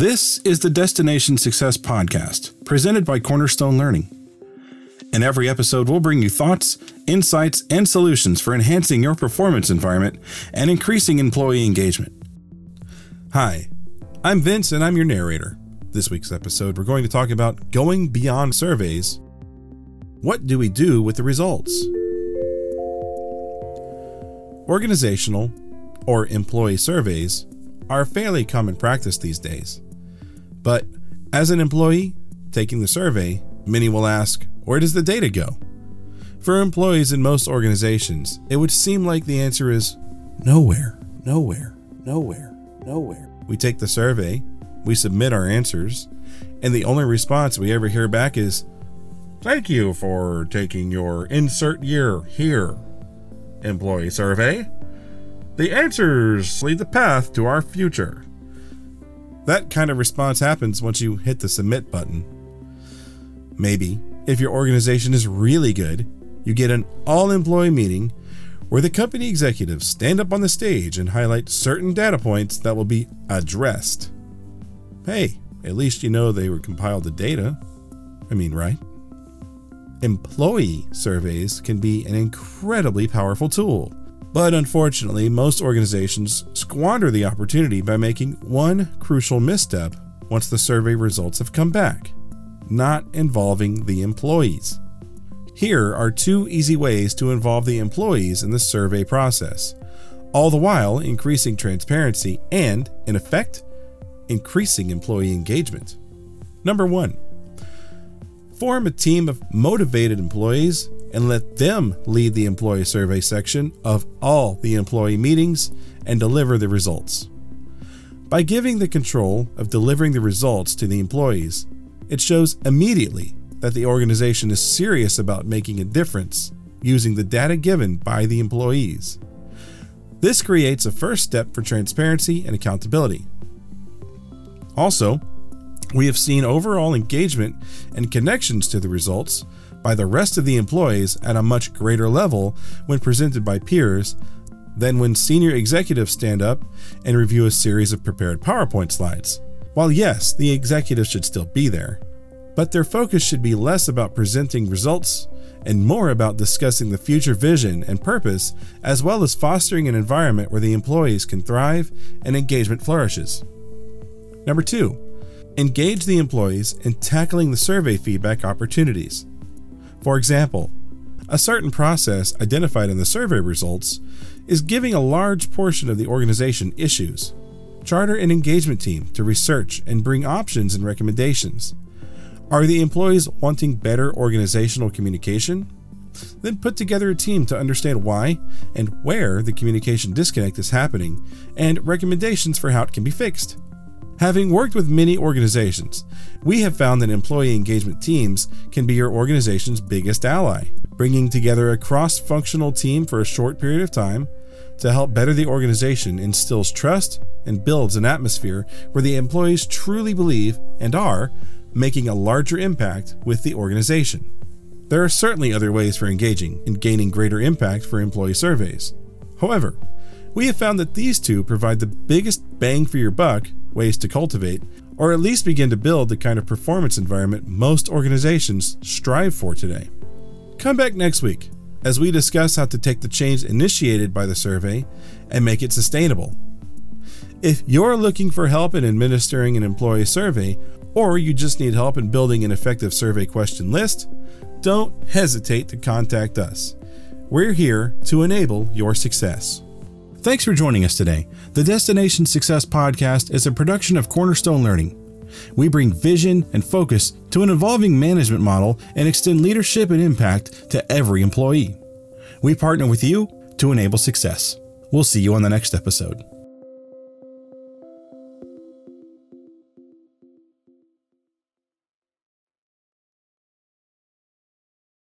This is the Destination Success Podcast, presented by Cornerstone Learning. In every episode, we'll bring you thoughts, insights, and solutions for enhancing your performance environment and increasing employee engagement. Hi, I'm Vince, and I'm your narrator. This week's episode, we're going to talk about going beyond surveys. What do we do with the results? Organizational or employee surveys are fairly common practice these days. But as an employee taking the survey, many will ask, where does the data go? For employees in most organizations, it would seem like the answer is nowhere. We take the survey, we submit our answers, and the only response we ever hear back is, thank you for taking your insert year here, employee survey. The answers lead the path to our future. That kind of response happens once you hit the submit button. Maybe, if your organization is really good, you get an all-employee meeting where the company executives stand up on the stage and highlight certain data points that will be addressed. Hey, at least you know they were compiled the data. I mean, right? Employee surveys can be an incredibly powerful tool, but unfortunately, most organizations squander the opportunity by making one crucial misstep once the survey results have come back, not involving the employees. Here are two easy ways to involve the employees in the survey process, all the while increasing transparency and, in effect, increasing employee engagement. Number one, form a team of motivated employees and let them lead the employee survey section of all the employee meetings and deliver the results. By giving the control of delivering the results to the employees, it shows immediately that the organization is serious about making a difference using the data given by the employees. This creates a first step for transparency and accountability. Also, we have seen overall engagement and connections to the results by the rest of the employees at a much greater level when presented by peers than when senior executives stand up and review a series of prepared PowerPoint slides. While yes, the executives should still be there, but their focus should be less about presenting results and more about discussing the future vision and purpose, as well as fostering an environment where the employees can thrive and engagement flourishes. Number two, engage the employees in tackling the survey feedback opportunities. For example, a certain process identified in the survey results is giving a large portion of the organization issues. Charter an engagement team to research and bring options and recommendations. Are the employees wanting better organizational communication? Then put together a team to understand why and where the communication disconnect is happening and recommendations for how it can be fixed. Having worked with many organizations, we have found that employee engagement teams can be your organization's biggest ally. Bringing together a cross-functional team for a short period of time to help better the organization instills trust and builds an atmosphere where the employees truly believe and are making a larger impact with the organization. There are certainly other ways for engaging and gaining greater impact for employee surveys. However, we have found that these two provide the biggest bang for your buck ways to cultivate, or at least begin to build the kind of performance environment most organizations strive for today. Come back next week as we discuss how to take the change initiated by the survey and make it sustainable. If you're looking for help in administering an employee survey, or you just need help in building an effective survey question list, don't hesitate to contact us. We're here to enable your success. Thanks for joining us today. The Destination Success Podcast is a production of Cornerstone Learning. We bring vision and focus to an evolving management model and extend leadership and impact to every employee. We partner with you to enable success. We'll see you on the next episode.